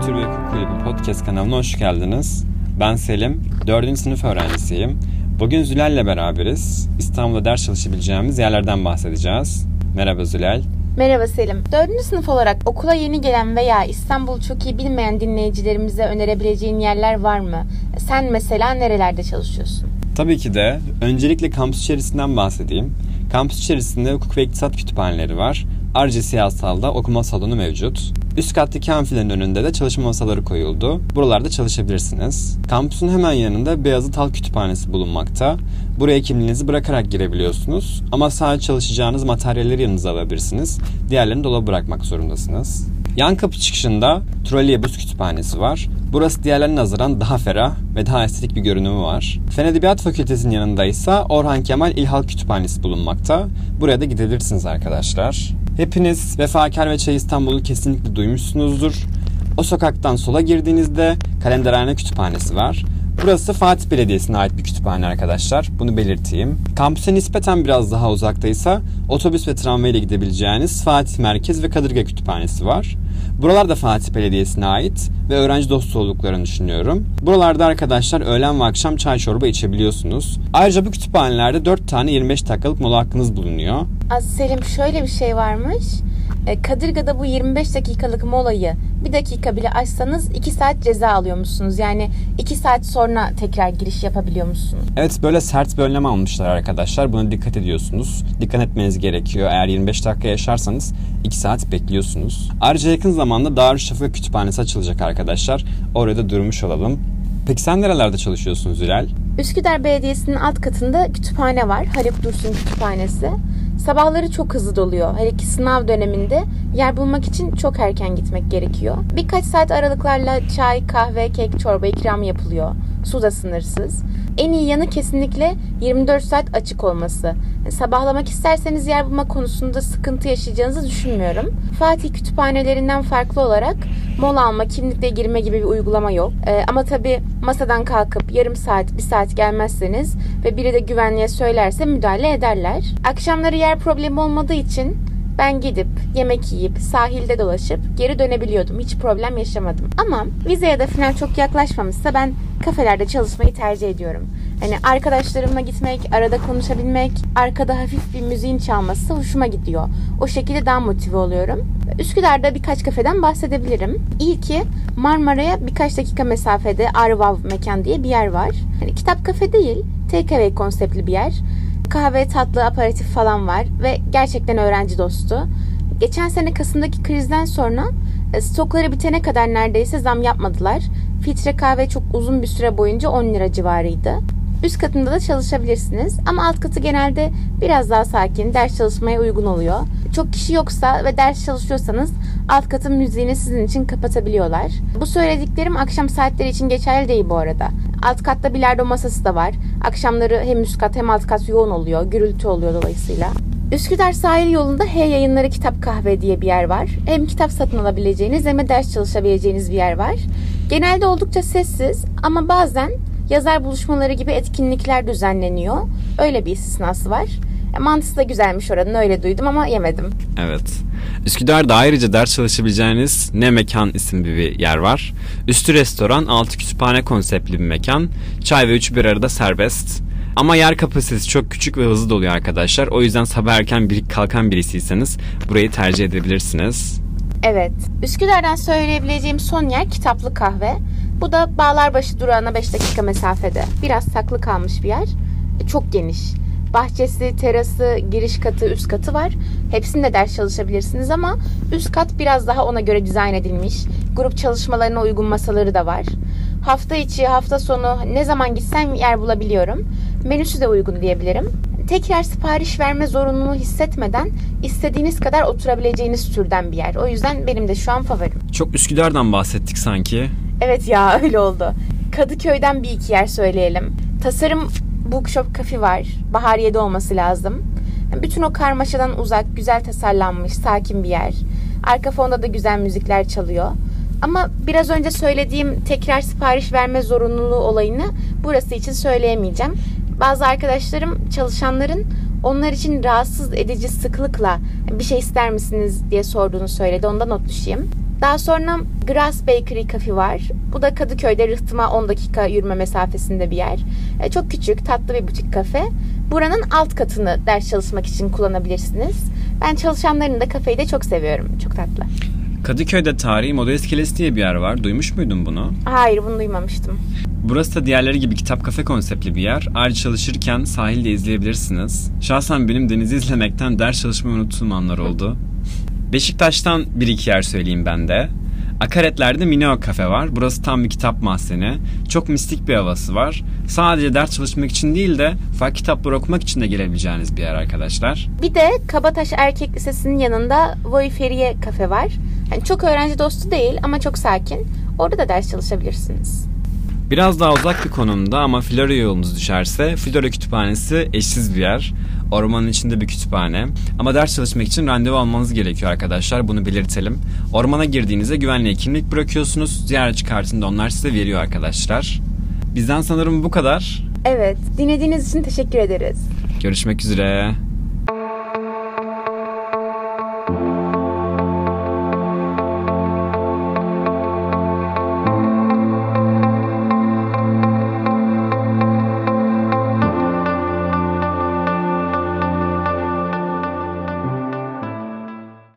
Kültür ve Hukuk Kulübü Podcast kanalına hoş geldiniz. Ben Selim, 4. sınıf öğrencisiyim. Bugün Züler'le beraberiz. İstanbul'da ders çalışabileceğimiz yerlerden bahsedeceğiz. Merhaba Zülel. Merhaba Selim. 4. sınıf olarak okula yeni gelen veya İstanbul'u çok iyi bilmeyen dinleyicilerimize önerebileceğin yerler var mı? Sen mesela nerelerde çalışıyorsun? Tabii ki de. Öncelikle kampüs içerisinden bahsedeyim. Kampüs içerisinde hukuk ve iktisat kütüphaneleri var. Ayrıca siyasalda okuma salonu mevcut. Üst kattaki amfilerin önünde de çalışma masaları koyuldu. Buralarda çalışabilirsiniz. Kampüsün hemen yanında Beyazıt Halk Kütüphanesi bulunmakta. Buraya kimliğinizi bırakarak girebiliyorsunuz. Ama sadece çalışacağınız materyalleri yanınıza alabilirsiniz. Diğerlerini dolaba bırakmak zorundasınız. Yan kapı çıkışında Trolleybüs Kütüphanesi var. Burası diğerlerine nazaran daha ferah ve daha estetik bir görünümü var. Fen Edebiyat Fakültesi'nin yanında ise Orhan Kemal İl Halk Kütüphanesi bulunmakta. Buraya da gidebilirsiniz arkadaşlar. Hepiniz Vefakar ve Çay İstanbul'u kesinlikle duymuşsunuzdur. O sokaktan sola girdiğinizde Kalenderhane Kütüphanesi var. Burası Fatih Belediyesi'ne ait bir kütüphane arkadaşlar. Bunu belirteyim. Kampüse nispeten biraz daha uzaktaysa otobüs ve tramvay ile gidebileceğiniz Fatih Merkez ve Kadırga Kütüphanesi var. Buralar da Fatih Belediyesi'ne ait ve öğrenci dostu olduklarını düşünüyorum. Buralarda arkadaşlar öğlen ve akşam çay çorba içebiliyorsunuz. Ayrıca bu kütüphanelerde 4 tane 25 dakikalık mola hakkınız bulunuyor. Selim, şöyle bir şey varmış. Kadırga'da bu 25 dakikalık molayı 1 dakika bile açsanız 2 saat ceza alıyormuşsunuz. Yani 2 saat sonra tekrar giriş yapabiliyormuşsunuz. Evet, böyle sert bir önlem almışlar arkadaşlar. Buna dikkat ediyorsunuz. Dikkat etmeniz gerekiyor. Eğer 25 dakika yaşarsanız 2 saat bekliyorsunuz. Ayrıca yakın zamanda Darüşşafı Kütüphanesi açılacak arkadaşlar. Orada durmuş olalım. Peki sen nerelerde çalışıyorsun Zülal? Üsküdar Belediyesi'nin alt katında kütüphane var. Halep Dursun Kütüphanesi. Sabahları çok hızlı doluyor. Her iki sınav döneminde yer bulmak için çok erken gitmek gerekiyor. Birkaç saat aralıklarla çay, kahve, kek, çorba ikram yapılıyor. Su da sınırsız. En iyi yanı kesinlikle 24 saat açık olması. Sabahlamak isterseniz yer bulma konusunda sıkıntı yaşayacağınızı düşünmüyorum. Fatih kütüphanelerinden farklı olarak mola alma, kimlikle girme gibi bir uygulama yok. Ama tabii masadan kalkıp yarım saat, bir saat gelmezseniz ve biri de güvenliğe söylerse müdahale ederler. Akşamları yer problemi olmadığı için ben gidip yemek yiyip sahilde dolaşıp geri dönebiliyordum. Hiç problem yaşamadım. Ama vize ya da final çok yaklaşmamışsa ben kafelerde çalışmayı tercih ediyorum. Hani arkadaşlarımla gitmek, arada konuşabilmek, arkada hafif bir müziğin çalması hoşuma gidiyor. O şekilde daha motive oluyorum. Üsküdar'da birkaç kafeden bahsedebilirim. İyi ki Marmara'ya birkaç dakika mesafede Arvav Mekan diye bir yer var. Hani kitap kafe değil, take away konseptli bir yer. Kahve, tatlı, aperatif falan var ve gerçekten öğrenci dostu. Geçen sene Kasım'daki krizden sonra stokları bitene kadar neredeyse zam yapmadılar. Filtre kahve çok uzun bir süre boyunca 10 lira civarıydı. Üst katında da çalışabilirsiniz ama alt katı genelde biraz daha sakin, ders çalışmaya uygun oluyor. Çok kişi yoksa ve ders çalışıyorsanız alt katın müziğini sizin için kapatabiliyorlar. Bu söylediklerim akşam saatleri için geçerli değil bu arada. Alt katta bilardo masası da var. Akşamları hem üst kat hem alt kat yoğun oluyor, gürültü oluyor dolayısıyla. Üsküdar sahil yolunda Hey Yayınları Kitap Kahve diye bir yer var. Hem kitap satın alabileceğiniz hem de ders çalışabileceğiniz bir yer var. Genelde oldukça sessiz ama bazen yazar buluşmaları gibi etkinlikler düzenleniyor. Öyle bir istisnası var. Mantısı da güzelmiş oranın, öyle duydum ama yemedim. Evet. Üsküdar'da ayrıca ders çalışabileceğiniz Ne Mekan isimli bir yer var. Üstü restoran, altı kütüphane konseptli bir mekan. Çay ve üçü bir arada serbest. Ama yer kapasitesi çok küçük ve hızlı doluyor arkadaşlar. O yüzden sabah erken kalkan birisiyseniz burayı tercih edebilirsiniz. Evet. Üsküdar'dan söyleyebileceğim son yer kitaplı kahve. Bu da Bağlarbaşı durağına 5 dakika mesafede. Biraz saklı kalmış bir yer. Çok geniş. Bahçesi, terası, giriş katı, üst katı var. Hepsinde ders çalışabilirsiniz ama üst kat biraz daha ona göre dizayn edilmiş. Grup çalışmalarına uygun masaları da var. Hafta içi, hafta sonu ne zaman gitsem yer bulabiliyorum. Menüsü de uygun diyebilirim. Tekrar sipariş verme zorunluluğunu hissetmeden istediğiniz kadar oturabileceğiniz türden bir yer. O yüzden benim de şu an favorim. Çok Üsküdar'dan bahsettik sanki. Evet ya, öyle oldu. Kadıköy'den bir iki yer söyleyelim. Tasarım Bookshop Cafe var. Bahariye'de olması lazım. Bütün o karmaşadan uzak, güzel tasarlanmış, sakin bir yer. Arka fonda da güzel müzikler çalıyor. Ama biraz önce söylediğim tekrar sipariş verme zorunluluğu olayını burası için söyleyemeyeceğim. Bazı arkadaşlarım, çalışanların onlar için rahatsız edici sıklıkla bir şey ister misiniz diye sorduğunu söyledi. Ondan not düşeyim. Daha sonra Grass Bakery Cafe var. Bu da Kadıköy'de Rıhtım'a 10 dakika yürüme mesafesinde bir yer. Çok küçük, tatlı bir butik kafe. Buranın alt katını ders çalışmak için kullanabilirsiniz. Ben çalışanların da kafeyi de çok seviyorum. Çok tatlı. Kadıköy'de tarihi Moda İskelesi diye bir yer var. Duymuş muydun bunu? Hayır, bunu duymamıştım. Burası da diğerleri gibi kitap kafe konseptli bir yer. Ayrıca çalışırken sahilde izleyebilirsiniz. Şahsen benim denizi izlemekten ders çalışmayı unuttuğum anlar oldu. Beşiktaş'tan bir iki yer söyleyeyim ben de. Akaretler'de Mineo Kafe var. Burası tam bir kitap mahzeni. Çok mistik bir havası var. Sadece ders çalışmak için değil de farklı kitapları okumak için de gelebileceğiniz bir yer arkadaşlar. Bir de Kabataş Erkek Lisesi'nin yanında Voyferiye Kafe var. Yani çok öğrenci dostu değil ama çok sakin. Orada da ders çalışabilirsiniz. Biraz daha uzak bir konumda ama Flora yolunuz düşerse Flora Kütüphanesi eşsiz bir yer. Ormanın içinde bir kütüphane. Ama ders çalışmak için randevu almanız gerekiyor arkadaşlar. Bunu belirtelim. Ormana girdiğinizde güvenliğe kimlik bırakıyorsunuz. Ziyaretçi kartını da onlar size veriyor arkadaşlar. Bizden sanırım bu kadar. Evet. Dinlediğiniz için teşekkür ederiz. Görüşmek üzere.